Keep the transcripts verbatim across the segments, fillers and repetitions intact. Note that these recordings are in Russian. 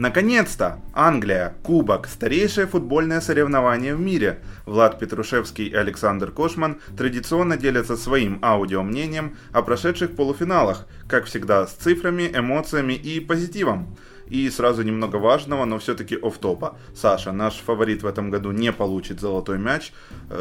Наконец-то! Англия. Кубок. Старейшее футбольное соревнование в мире. Влад Петрушевский и Александр Кошман традиционно делятся своим аудиомнением о прошедших полуфиналах, как всегда с цифрами, эмоциями и позитивом. И сразу немного важного, но все-таки офф-топа. Саша, наш фаворит в этом году, не получит золотой мяч.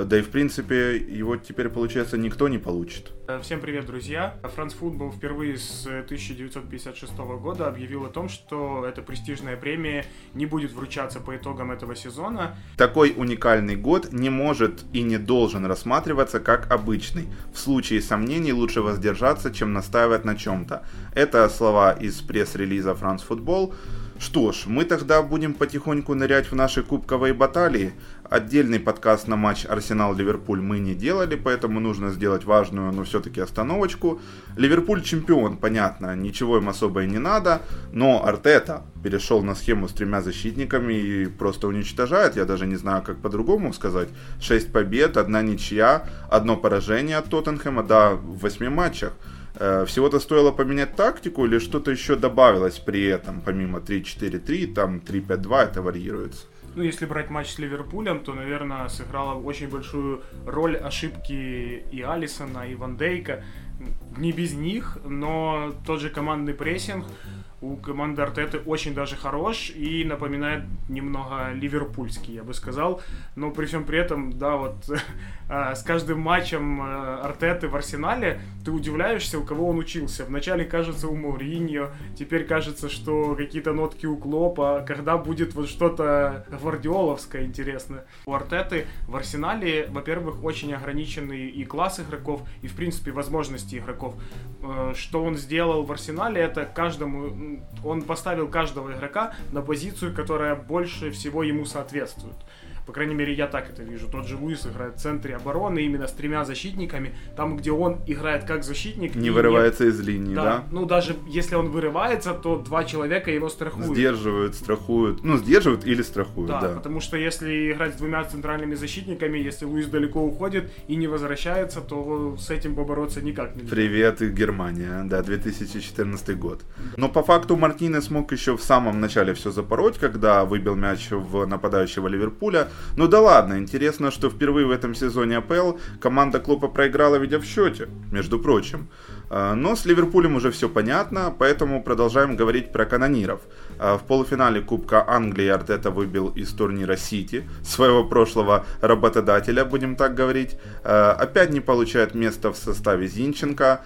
Да и в принципе, его теперь, получается, никто не получит. Всем привет, друзья! France Football впервые с тысяча девятьсот пятьдесят шестого года объявил о том, что эта престижная премия не будет вручаться по итогам этого сезона. Такой уникальный год не может и не должен рассматриваться как обычный. В случае сомнений лучше воздержаться, чем настаивать на чем-то. Это слова из пресс-релиза France Football. Что ж, мы тогда будем потихоньку нырять в наши кубковые баталии. Отдельный подкаст на матч Арсенал-Ливерпуль мы не делали, поэтому нужно сделать важную, но все-таки остановочку. Ливерпуль чемпион, понятно, ничего им особо и не надо, но Артета перешел на схему с тремя защитниками и просто уничтожает, я даже не знаю, как по-другому сказать. Шесть побед, одна ничья, одно поражение от Тоттенхэма, да, в восьми матчах. Всего-то стоило поменять тактику или что-то еще добавилось при этом, помимо три-четыре-три, там три-пять-два, это варьируется? Ну, если брать матч с Ливерпулем, то, наверное, сыграла очень большую роль ошибки и Алисона, и Ван Дейка. Не без них, но тот же командный прессинг у команды Артеты очень даже хорош и напоминает немного ливерпульский, я бы сказал. Но при всем при этом, да, вот с каждым матчем Артеты в Арсенале ты удивляешься, у кого он учился. Вначале кажется у Моуринью, теперь кажется, что какие-то нотки у Клопа, когда будет вот что-то гвардиоловское интересно. У Артеты в Арсенале, во-первых, очень ограниченный и класс игроков, и в принципе возможности игроков. Что он сделал в Арсенале, это каждому... Он поставил каждого игрока на позицию, которая больше всего ему соответствует. По крайней мере, я так это вижу. Тот же Луис играет в центре обороны именно с тремя защитниками. Там, где он играет как защитник... Не вырывается нет. из линии, да. да? Ну, даже если он вырывается, то два человека его страхуют. Сдерживают, страхуют. Ну, сдерживают или страхуют, да. да. Потому что если играть с двумя центральными защитниками, если Луис далеко уходит и не возвращается, то с этим побороться никак нельзя. Привет, Германия. Да, две тысячи четырнадцатый год. Но по факту Мартинес мог еще в самом начале все запороть, когда выбил мяч в нападающего Ливерпуля. Ну да ладно, интересно, что впервые в этом сезоне АПЛ команда Клопа проиграла, видя в счете, между прочим. Но с Ливерпулем уже все понятно, поэтому продолжаем говорить про канониров. В полуфинале Кубка Англии Артета выбил из турнира Сити, своего прошлого работодателя, будем так говорить. Опять не получает места в составе Зинченко.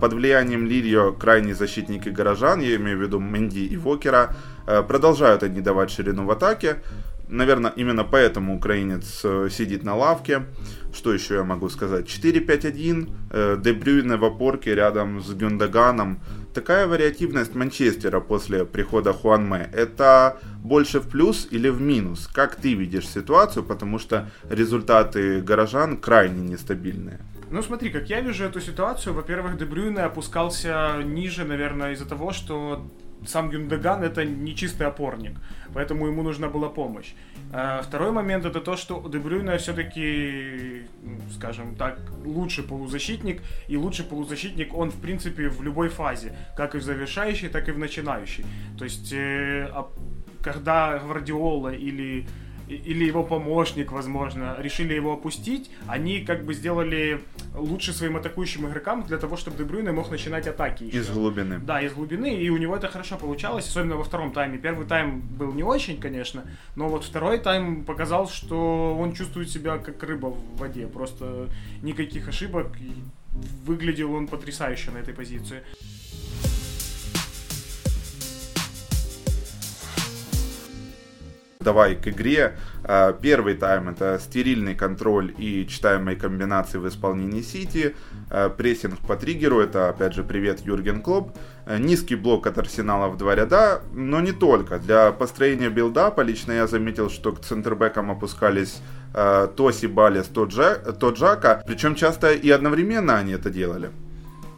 Под влиянием Лильо крайние защитники горожан, я имею в виду Менди и Вокера, продолжают они давать ширину в атаке. Наверное, именно поэтому украинец сидит на лавке. Что еще я могу сказать? четыре пять-один, Де Брюйне в опорке рядом с Гюндаганом. Такая вариативность Манчестера после прихода Хуанме, это больше в плюс или в минус? Как ты видишь ситуацию, потому что результаты горожан крайне нестабильные? Ну смотри, как я вижу эту ситуацию, во-первых, Де Брюйне опускался ниже, наверное, из-за того, что... Сам Гюндаган это не чистый опорник, поэтому ему нужна была помощь. Второй момент это то, что Де Брюйне все-таки, скажем так, лучший полузащитник. И лучший полузащитник он в принципе в любой фазе, как и в завершающей, так и в начинающей. То есть, когда Гвардиола или, или его помощник, возможно, решили его опустить, они как бы сделали... лучше своим атакующим игрокам для того, чтобы Де Брюйне мог начинать атаки. Еще. Из глубины. Да, из глубины, и у него это хорошо получалось, особенно во втором тайме. Первый тайм был не очень, конечно, но вот второй тайм показал, что он чувствует себя как рыба в воде, просто никаких ошибок, и выглядел он потрясающе на этой позиции. Давай к игре. Первый тайм это стерильный контроль и читаемые комбинации в исполнении Сити. Прессинг по триггеру, это опять же привет Юрген Клопп. Низкий блок от Арсенала в два ряда, но не только. Для построения билдапа лично я заметил, что к центрбэкам опускались то Себальос, то, Джа, то Джака. Причем часто и одновременно они это делали.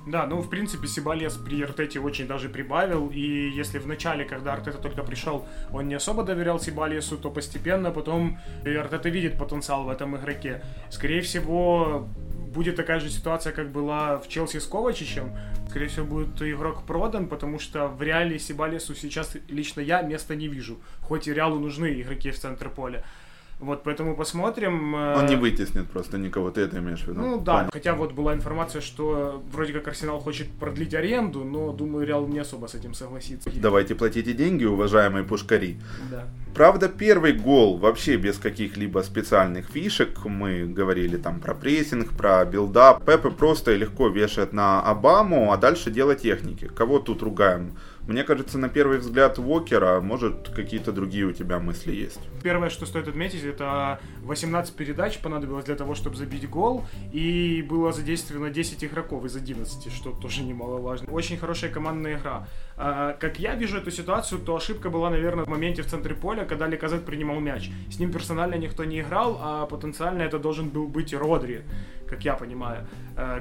Да, ну в принципе Себальос при Артете очень даже прибавил, и если в начале, когда Артета только пришел, он не особо доверял Себальосу, то постепенно потом Артета видит потенциал в этом игроке. Скорее всего, будет такая же ситуация, как была в Челси с Ковачичем. Скорее всего, будет игрок продан, потому что в Реале Себальосу сейчас лично я места не вижу. Хоть и Реалу нужны игроки в центре поля. Вот, поэтому посмотрим. Он не вытеснит просто никого, ты это имеешь в виду? Ну да, Понятно. Хотя вот была информация, что вроде как Арсенал хочет продлить аренду, но, думаю, Реал не особо с этим согласится. Давайте платите деньги, уважаемые пушкари. Да. Правда, первый гол вообще без каких-либо специальных фишек. Мы говорили там про прессинг, про билдап. Пепе просто и легко вешает на Обаму, а дальше дело техники. Кого тут ругаем? Мне кажется, на первый взгляд Вокера, может, какие-то другие у тебя мысли есть. Первое, что стоит отметить, это восемнадцать передач понадобилось для того, чтобы забить гол. И было задействовано десять игроков из одиннадцати, что тоже немаловажно. Очень хорошая командная игра. Как я вижу эту ситуацию, то ошибка была, наверное, в моменте в центре поля, когда Ликазет принимал мяч. С ним персонально никто не играл, а потенциально это должен был быть Родри, как я понимаю,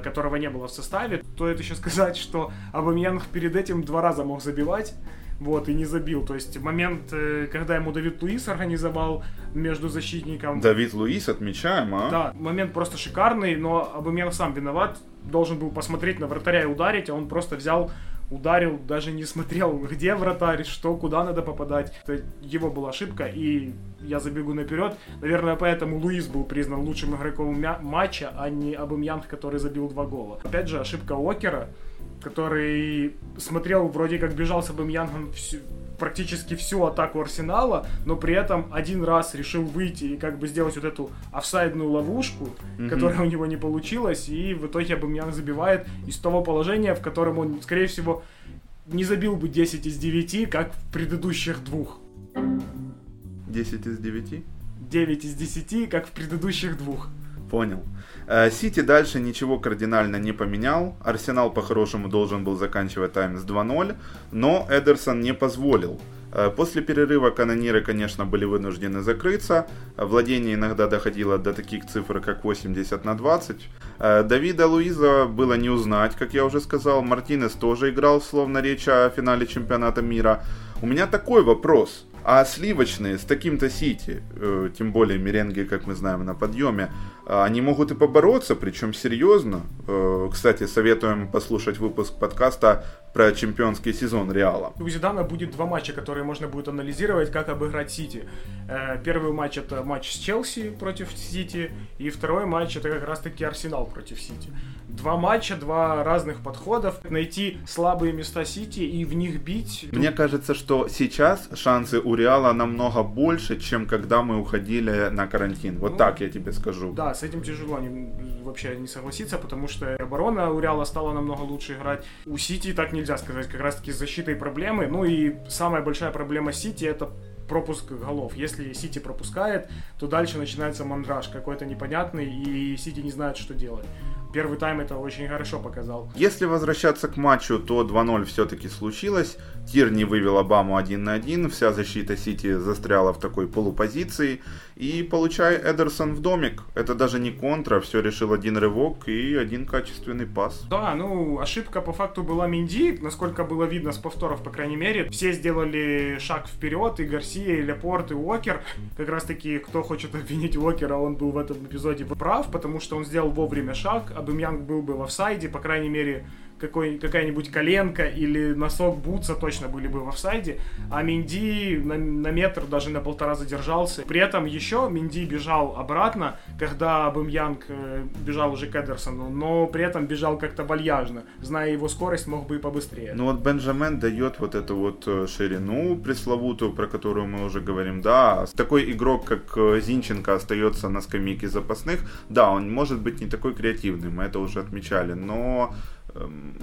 которого не было в составе. Стоит еще сказать, что Обамеянг перед этим два раза мог забивать, вот, и не забил. То есть момент, когда ему Давид Луис организовал между защитником... Давид Луис, отмечаем, а? Да, момент просто шикарный, но Обамеянг сам виноват. Должен был посмотреть на вратаря и ударить, а он просто взял... Ударил, даже не смотрел, где вратарь, что, куда надо попадать. Это его была ошибка, и я забегу наперед. Наверное, поэтому Луис был признан лучшим игроком мя- матча, а не Обамеянг, который забил два гола. Опять же, ошибка Уокера, который смотрел, вроде как бежал с Обамеянгом всю, практически всю атаку Арсенала, но при этом один раз решил выйти и как бы сделать вот эту офсайдную ловушку, mm-hmm. которая у него не получилась, и в итоге Обамеянг забивает из того положения, в котором он, скорее всего, не забил бы десять из девяти, как в предыдущих двух. десять из девяти? девять из десяти, как в предыдущих двух. Понял. Сити дальше ничего кардинально не поменял. Арсенал по-хорошему должен был заканчивать тайм с два ноль, но Эдерсон не позволил. После перерыва канониры, конечно, были вынуждены закрыться. Владение иногда доходило до таких цифр, как восемьдесят на двадцать. Давида Луиза было не узнать, как я уже сказал. Мартинес тоже играл, словно речь о финале чемпионата мира. У меня такой вопрос. А сливочные с таким-то Сити, э, тем более меренги, как мы знаем, на подъеме, э, они могут и побороться, причем серьезно. Э, кстати, советуем послушать выпуск подкаста про чемпионский сезон Реала. У Зидана будет два матча, которые можно будет анализировать, как обыграть Сити. Э, первый матч — это матч с Челси против Сити, и второй матч — это как раз-таки Арсенал против Сити. Два матча, два разных подходов. Найти слабые места Сити и в них бить. Мне кажется, что сейчас шансы у Реала намного больше, чем когда мы уходили на карантин. Вот ну, так я тебе скажу. Да, с этим тяжело не, вообще не согласиться, потому что оборона у Реала стала намного лучше играть. У Сити так нельзя сказать. Как раз таки с защитой проблемы. Ну и самая большая проблема Сити — это пропуск голов. Если Сити пропускает, то дальше начинается мандраж какой-то непонятный, и Сити не знает, что делать. Первый тайм это очень хорошо показал. Если возвращаться к матчу, то два ноль все-таки случилось. Тирни вывел Обаму один на один, вся защита Сити застряла в такой полупозиции. И получай Эдерсон в домик. Это даже не контра, все решил один рывок и один качественный пас. Да, ну ошибка по факту была Менди, насколько было видно с повторов, по крайней мере. Все сделали шаг вперед, и Гарсия, и Лепорт, и Уокер. Как раз таки, кто хочет обвинить Уокера, он был в этом эпизоде прав, потому что он сделал вовремя шаг. Обамеянг был бы в офсайде, по крайней мере... Какой, какая-нибудь коленка или носок Бутса точно были бы в офсайде, а Менди на, на метр, даже на полтора задержался. При этом еще Менди бежал обратно, когда Обамеянг э, бежал уже к Эдерсону, но при этом бежал как-то вальяжно, зная его скорость, мог бы и побыстрее. Ну вот Бенджамен дает вот эту вот ширину пресловутую, про которую мы уже говорим, да, такой игрок, как Зинченко, остается на скамейке запасных, да, он может быть не такой креативный, мы это уже отмечали, но...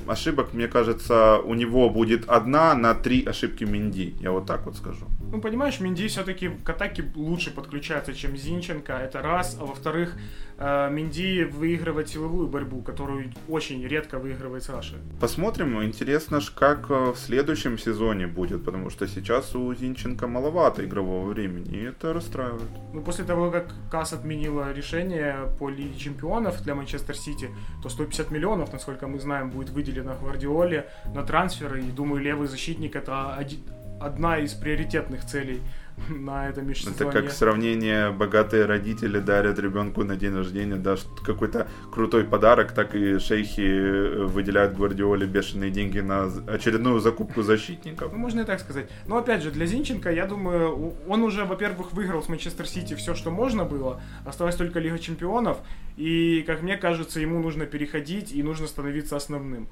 Ошибок, мне кажется, у него будет одна на три ошибки Менди. Я вот так вот скажу. Ну, понимаешь, Менди все-таки к атаке лучше подключается, чем Зинченко. Это раз. А во-вторых, Менди выигрывает силовую борьбу, которую очень редко выигрывает Саша. Посмотрим. Интересно ж, как в следующем сезоне будет. Потому что сейчас у Зинченко маловато игрового времени. И это расстраивает. Ну, после того, как КАС отменила решение по Лиге Чемпионов для Манчестер Сити, то сто пятьдесят миллионов, насколько мы знаем, будет выделено Гвардиоле на трансферы, и, думаю, левый защитник — это один, одна из приоритетных целей на этом межсезонье. Это как сравнение: богатые родители дарят ребенку на день рождения, да, какой-то крутой подарок, так и шейхи выделяют Гвардиоле бешеные деньги на очередную закупку защитников. Ну, можно и так сказать. Но опять же, для Зинченко, я думаю, он уже, во-первых, выиграл с Манчестер Сити все, что можно было. Осталась только Лига Чемпионов. И, как мне кажется, ему нужно переходить и нужно становиться основным.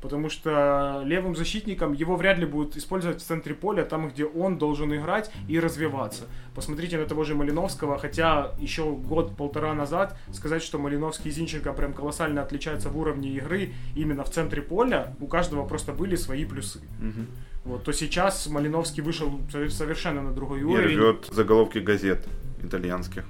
Потому что левым защитником его вряд ли будут использовать в центре поля, там, где он должен играть и развиваться. Посмотрите на того же Малиновского, хотя еще год-полтора назад сказать, что Малиновский и Зинченко прям колоссально отличаются в уровне игры именно в центре поля, у каждого просто были свои плюсы. Угу. Вот, то сейчас Малиновский вышел совершенно на другой и уровень. И рвет заголовки газет итальянских.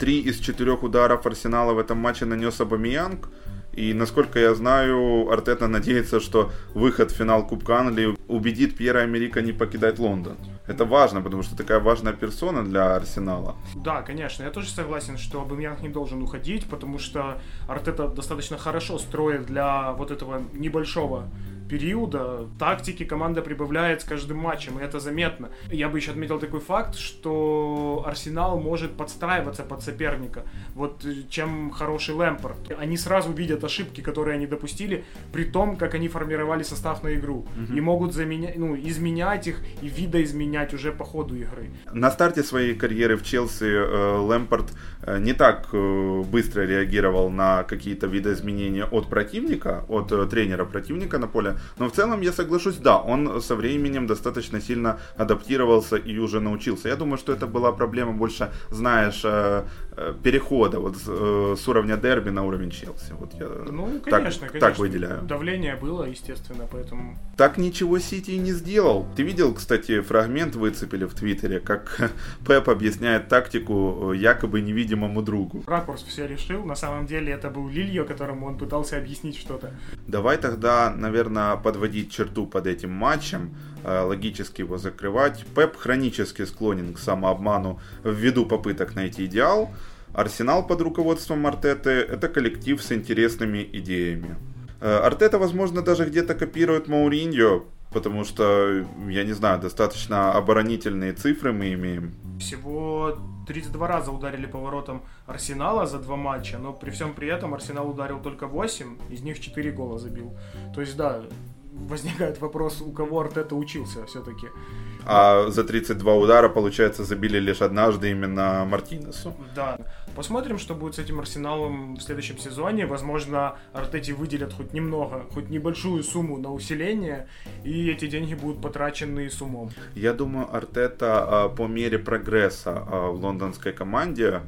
Три из четырех ударов Арсенала в этом матче нанес Обамеянг. И, насколько я знаю, Артета надеется, что выход в финал Кубка Англии убедит Пьера Эмерика не покидать Лондон. Это важно, потому что такая важная персона для Арсенала. Да, конечно. Я тоже согласен, что Обамеянг не должен уходить, потому что Артета достаточно хорошо строит для вот этого небольшого периода. Тактики команда прибавляет с каждым матчем, и это заметно. Я бы еще отметил такой факт, что Арсенал может подстраиваться под соперника. Вот чем хороший Лэмпард. Они сразу видят ошибки, которые они допустили, при том, как они формировали состав на игру. Угу. И могут заменя... ну, изменять их и видоизменять уже по ходу игры. На старте своей карьеры в Челси Лэмпард не так быстро реагировал на какие-то видоизменения от противника, от тренера противника на поле. Но в целом я соглашусь, да, он со временем достаточно сильно адаптировался и уже научился. Я думаю, что это была проблема больше, знаешь, перехода вот с уровня дерби на уровень Челси. Вот я ну, конечно, так, конечно. Так выделяю. Давление было, естественно, поэтому... Так ничего Сити и не сделал. Ты видел, кстати, фрагмент выцепили в Твиттере, как Пеп объясняет тактику якобы невидимому другу. Ракурс все решил. На самом деле это был Лильо, которому он пытался объяснить что-то. Давай тогда, наверное, подводить черту под этим матчем, логически его закрывать. Пеп хронически склонен к самообману ввиду попыток найти идеал. Арсенал под руководством Артеты – это коллектив с интересными идеями. Артета, возможно, даже где-то копирует Моуринью, потому что, я не знаю, достаточно оборонительные цифры мы имеем. Всего тридцать два раза ударили по воротам Арсенала за два матча, но при всем при этом Арсенал ударил только восемь, из них четыре гола забил. То есть, да, возникает вопрос, у кого Артета учился все-таки. А за тридцать два удара, получается, забили лишь однажды именно Мартинесу. Да. Посмотрим, что будет с этим Арсеналом в следующем сезоне. Возможно, Артете выделят хоть немного, хоть небольшую сумму на усиление, и эти деньги будут потрачены с умом. Я думаю, Артета по мере прогресса в лондонской команде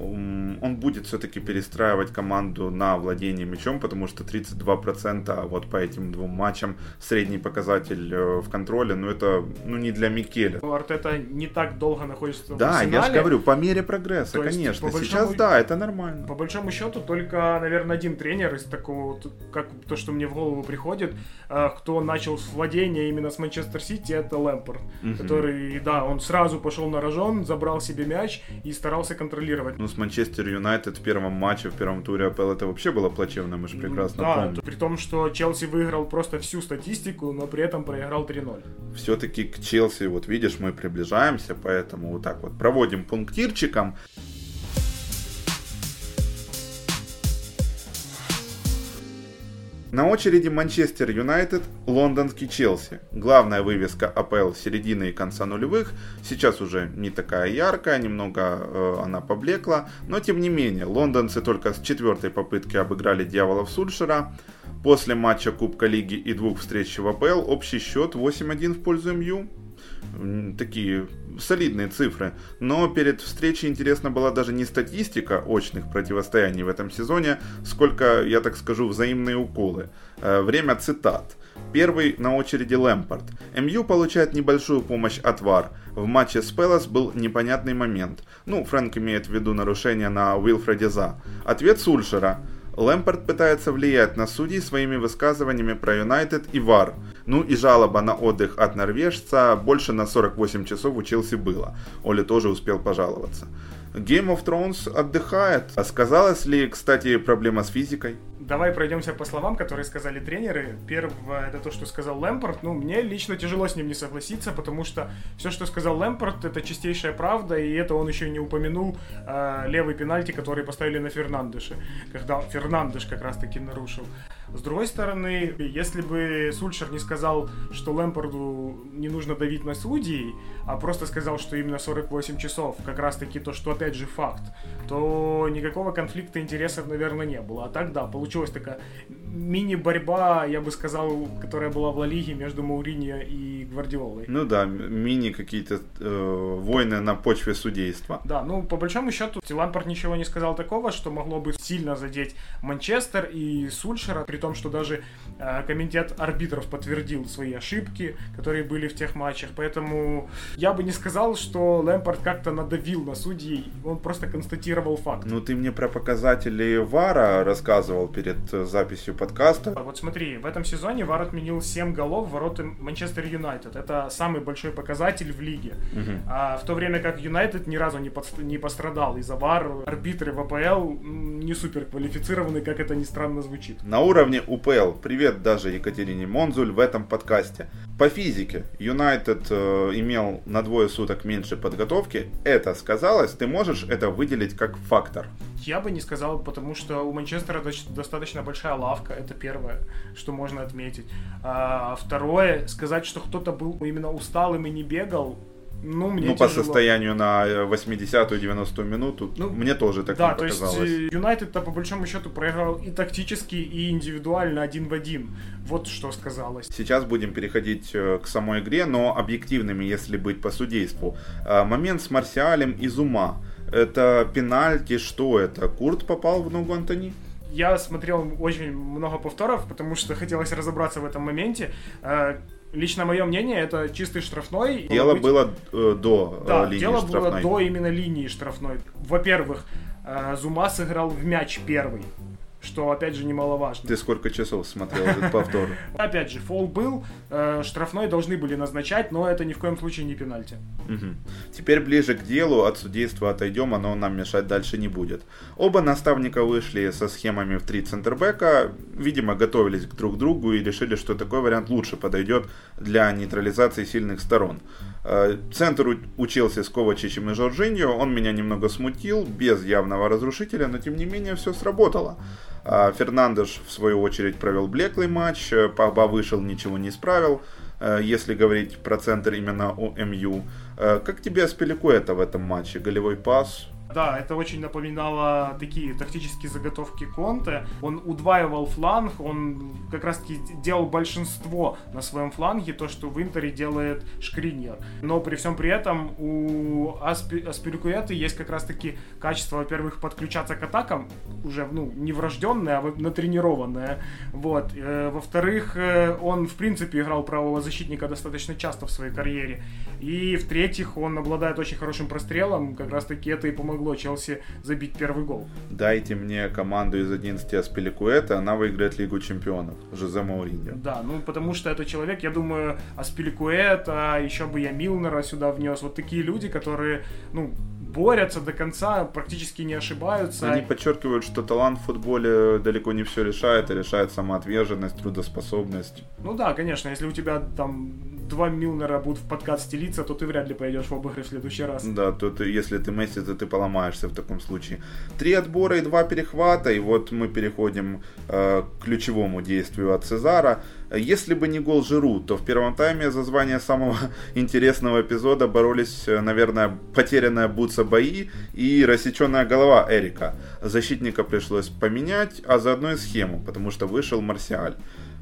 он будет все-таки перестраивать команду на владение мячом, потому что тридцать два процента вот по этим двум матчам средний показатель в контроле, но ну это ну, не для Микеля. Артета не так долго находится в да, Арсенале. Да, я же говорю, по мере прогресса, то конечно. Есть, большому, сейчас, да, это нормально. По большому счету, только, наверное, один тренер из такого, как то, что мне в голову приходит, кто начал с владения именно с Манчестер Сити, это Лэмпард, угу. который, да, он сразу пошел на рожон, забрал себе мяч и старался контролировать. Ну, с Манчестер Юнайтед в первом матче, в первом туре АПЛ это вообще было плачевно, мы же прекрасно да, помним. Да, при том, что Челси выиграл просто всю статистику, но при этом проиграл три ноль. Все-таки к Челси, вот видишь, мы приближаемся, поэтому вот так вот проводим пунктирчиком. На очереди Манчестер Юнайтед, лондонский Челси. Главная вывеска АПЛ середины и конца нулевых. Сейчас уже не такая яркая, немного э, она поблекла. Но тем не менее, лондонцы только с четвертой попытки обыграли дьяволов Сульшера. После матча Кубка Лиги и двух встреч в АПЛ общий счет восемь один в пользу МЮ. Такие солидные цифры. Но перед встречей интересна была даже не статистика очных противостояний в этом сезоне, сколько, я так скажу, взаимные уколы. Время цитат. Первый на очереди Лэмпард. МЮ получает небольшую помощь от ВАР. В матче с Пелос был непонятный момент. Ну, Фрэнк имеет в виду нарушение на Уилфреде За. Ответ Сульшера. Лэмпард пытается влиять на судей своими высказываниями про Юнайтед и ВАР. Ну и жалоба на отдых от норвежца больше на сорок восемь часов у Челси было. Оля тоже успел пожаловаться. Game of Thrones отдыхает. А сказалась ли, кстати, проблема с физикой? Давай пройдемся по словам, которые сказали тренеры. Первое, это то, что сказал Лэмпард. Ну, мне лично тяжело с ним не согласиться, потому что все, что сказал Лэмпард, это чистейшая правда, и это он еще не упомянул э, левый пенальти, который поставили на Фернандеше, когда Фернандеш как раз-таки нарушил. С другой стороны, если бы Сульшер не сказал, что Лэмпарду не нужно давить на судей, а просто сказал, что именно сорок восемь часов, как раз-таки то, что опять же факт, то никакого конфликта интересов, наверное, не было. А так, да, получилась такая мини-борьба, я бы сказал, которая была в Ла Лиге между Моуринью и Гвардиолой. Ну да, мини-какие-то э, войны на почве судейства. Да, ну по большому счету Лэмпард ничего не сказал такого, что могло бы сильно задеть Манчестер и Сульшера, при том, что даже э, комитет арбитров подтвердил свои ошибки, которые были в тех матчах. Поэтому я бы не сказал, что Лэмпард как-то надавил на судей, он просто констатировал факт. Ну ты мне про показатели ВАРа рассказывал перед записью подкаста. Вот смотри, в этом сезоне ВАР отменил семь голов в ворота Манчестер Юнайтед. Это самый большой показатель в лиге. Угу. А в то время как Юнайтед ни разу не, под, не пострадал из-за ВАР, арбитры в АПЛ не супер квалифицированы, как это ни странно звучит. На уровне УПЛ. Привет даже Екатерине Монзуль в этом подкасте. По физике Юнайтед э, имел на двое суток меньше подготовки. Это сказалось? Ты можешь это выделить как фактор? Я бы не сказал, потому что у Манчестера достаточно большая лавка. Это первое, что можно отметить. А второе, сказать, что кто-то был именно усталым и не бегал, ну, мне ну по состоянию на восьмидесятую-девяностую минуту, ну, мне тоже так да, не показалось. Да, то есть Юнайтед-то по большому счету проиграл и тактически, и индивидуально один в один. Вот что сказалось. Сейчас будем переходить к самой игре, но объективными, если быть по судейству. Момент с Марсиалем из ума. Это пенальти, что это? Курт попал в ногу Антони? Я смотрел очень много повторов, потому что хотелось разобраться в этом моменте. Лично мое мнение, это чистый штрафной. Дело быть... было э, до да, линии дело штрафной. Дело было до именно линии штрафной. Во-первых, э, Зума сыграл в мяч первый, что, опять же, немаловажно. Ты сколько часов смотрел этот повтор? Опять же, фол был, штрафной должны были назначать, но это ни в коем случае не пенальти. Угу. Теперь ближе к делу, от судейства отойдем, оно нам мешать дальше не будет. Оба наставника вышли со схемами в три центрбэка, видимо, готовились к друг другу и решили, что такой вариант лучше подойдет для нейтрализации сильных сторон. Центр учился с Ковачичем и Жоржиньо, он меня немного смутил, без явного разрушителя, но тем не менее все сработало. Фернандеш, в свою очередь, провел блеклый матч, Паба вышел, ничего не исправил, если говорить про центр именно у МЮ. Как тебе Аспиликуэта в этом матче? Голевой пас? Да, это очень напоминало такие тактические заготовки Конте. Он удваивал фланг, он как раз-таки делал большинство на своем фланге, то, что в Интере делает Шкриньер. Но при всем при этом у Аспи... Аспиликуэты есть как раз-таки качество, во-первых, подключаться к атакам, уже ну, не врожденное, а натренированное. Вот. Во-вторых, он, в принципе, играл правого защитника достаточно часто в своей карьере. И, в-третьих, он обладает очень хорошим прострелом, как раз-таки это и помогло Челси забить первый гол. Дайте мне команду из одиннадцати Аспиликуэта, она выиграет Лигу Чемпионов. Жозе Моуриньо. Да, ну потому что это человек, я думаю, Аспиликуэта, еще бы я Милнера сюда внес. Вот такие люди, которые, ну, борются до конца, практически не ошибаются. Они подчеркивают, что талант в футболе далеко не все решает, а решает самоотверженность, трудоспособность. Ну да, конечно, если у тебя там два Милнера будут в подкасте лица, то ты вряд ли пойдешь в обыгры в следующий раз. Да, то ты, если ты Месси, то ты поломаешься в таком случае. Три отбора и два перехвата, и вот мы переходим э, к ключевому действию от Сезара. Если бы не гол Жиру, то в первом тайме за звание самого интересного эпизода боролись, наверное, потерянная бутса бои и рассеченная голова Эрика. Защитника пришлось поменять, а заодно и схему, потому что вышел Марсиаль.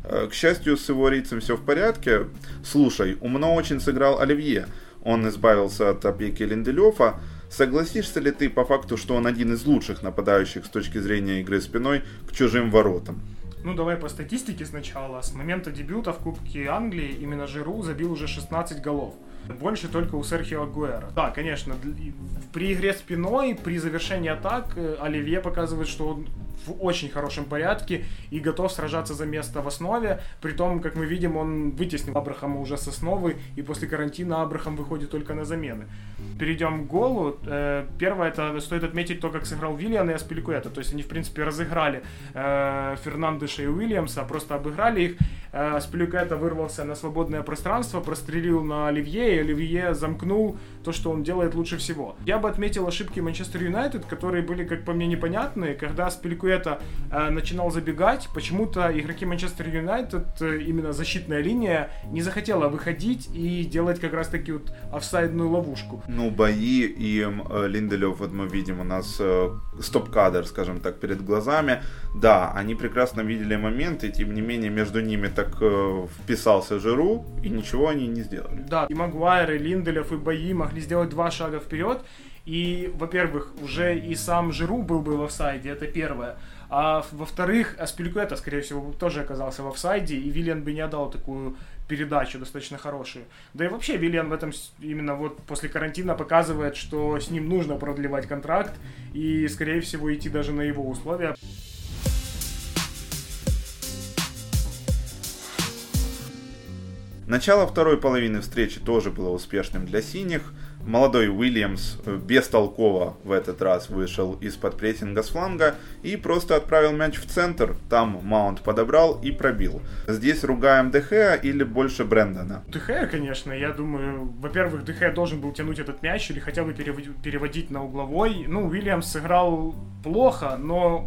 К счастью, с его рейцем все в порядке. Слушай, умно очень сыграл Оливье. Он избавился от опеки Линделёфа. Согласишься ли ты по факту, что он один из лучших нападающих с точки зрения игры спиной к чужим воротам? Ну, давай по статистике сначала. С момента дебюта в Кубке Англии именно Жиру забил уже шестнадцать голов. Больше только у Серхио Агуэро. Да, конечно, при игре спиной, при завершении атак Оливье показывает, что он в очень хорошем порядке и готов сражаться за место в основе. При том, как мы видим, он вытеснил Абрахама уже с основы, и после карантина Абрахам выходит только на замены. Перейдем к голу. Первое, это стоит отметить то, как сыграл Вильян и Аспиликуэта. То есть они, в принципе, разыграли Фернандеша и Уильямса, просто обыграли их. Аспиликуэта вырвался на свободное пространство, прострелил на Оливье, и Оливье замкнул то, что он делает лучше всего. Я бы отметил ошибки Манчестер Юнайтед, которые были, как по мне, непонятные. Когда Аспиликуэта э, начинал забегать, почему-то игроки Манчестер Юнайтед, э, именно защитная линия, не захотела выходить и делать как раз таки вот офсайдную ловушку. Ну, бои и э, Линделев, вот мы видим, у нас э, стоп-кадр, скажем так, перед глазами. Да, они прекрасно видели момент, и тем не менее между ними так э, вписался Жиру, и ничего они не сделали. Да, и Магуайр, и Линделев, и бои могли сделать два шага вперед. И, во-первых, уже и сам Жиру был бы в офсайде, это первое. А во-вторых, Аспиликуэта, скорее всего, тоже оказался в офсайде, и Вильян бы не отдал такую передачу достаточно хорошую. Да и вообще Вильян в этом именно вот после карантина показывает, что с ним нужно продлевать контракт и, скорее всего, идти даже на его условия. Начало второй половины встречи тоже было успешным для синих. Молодой Уильямс бестолково в этот раз вышел из-под прессинга с фланга и просто отправил мяч в центр, там Маунт подобрал и пробил. Здесь ругаем Де Хеа или больше Брэндона? Де Хеа, конечно, я думаю, во-первых, Де Хеа должен был тянуть этот мяч или хотя бы переводить на угловой. Ну, Уильямс сыграл плохо, но...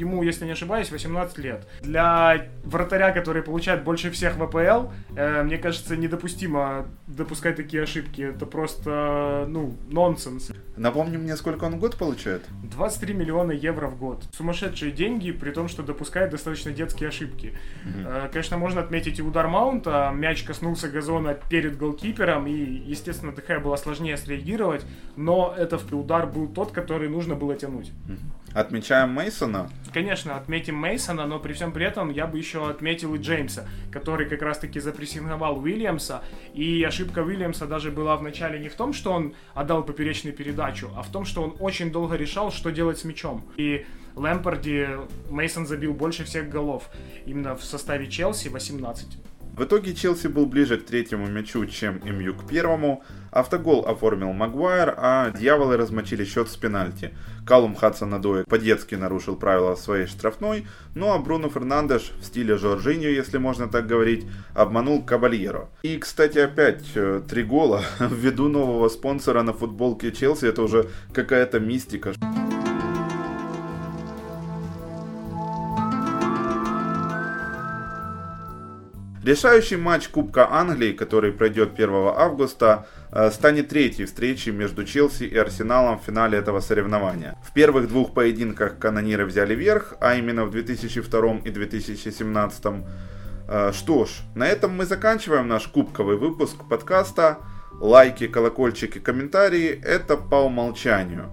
Ему, если не ошибаюсь, восемнадцать лет. Для вратаря, который получает больше всех в АПЛ, э, мне кажется, недопустимо допускать такие ошибки. Это просто, ну, нонсенс. Напомни мне, сколько он в год получает? двадцать три миллиона евро в год. Сумасшедшие деньги, при том, что допускает достаточно детские ошибки. Mm-hmm. Э, конечно, можно отметить и удар Маунта. Мяч коснулся газона перед голкипером, и, естественно, Дехея было сложнее среагировать, но это удар был тот, который нужно было тянуть. Mm-hmm. Отмечаем Мейсона. Конечно, отметим Мейсона, но при всем при этом я бы еще отметил и Джеймса, который как раз-таки запрессинговал Уильямса. И ошибка Уильямса даже была в начале не в том, что он отдал поперечную передачу, а в том, что он очень долго решал, что делать с мячом. И Лэмпарде Мейсон забил больше всех голов, именно в составе Челси восемнадцать. В итоге Челси был ближе к третьему мячу, чем эм ю к первому. Автогол оформил Магуайр, а дьяволы размочили счет с пенальти. Калум Хадсон-Одой по-детски нарушил правила своей штрафной, ну а Бруно Фернандеш в стиле Жоржиньо, если можно так говорить, обманул Кабальеро. И, кстати, опять три гола ввиду нового спонсора на футболке Челси, это уже какая-то мистика. Решающий матч Кубка Англии, который пройдет первого августа, станет третьей встречей между Челси и Арсеналом в финале этого соревнования. В первых двух поединках канониры взяли верх, а именно в две тысячи втором и две тысячи семнадцатом. Что ж, на этом мы заканчиваем наш кубковый выпуск подкаста. Лайки, колокольчики, комментарии – это по умолчанию.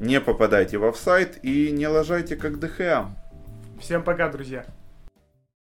Не попадайте в офсайд и не лажайте как Де Хеа. Всем пока, друзья!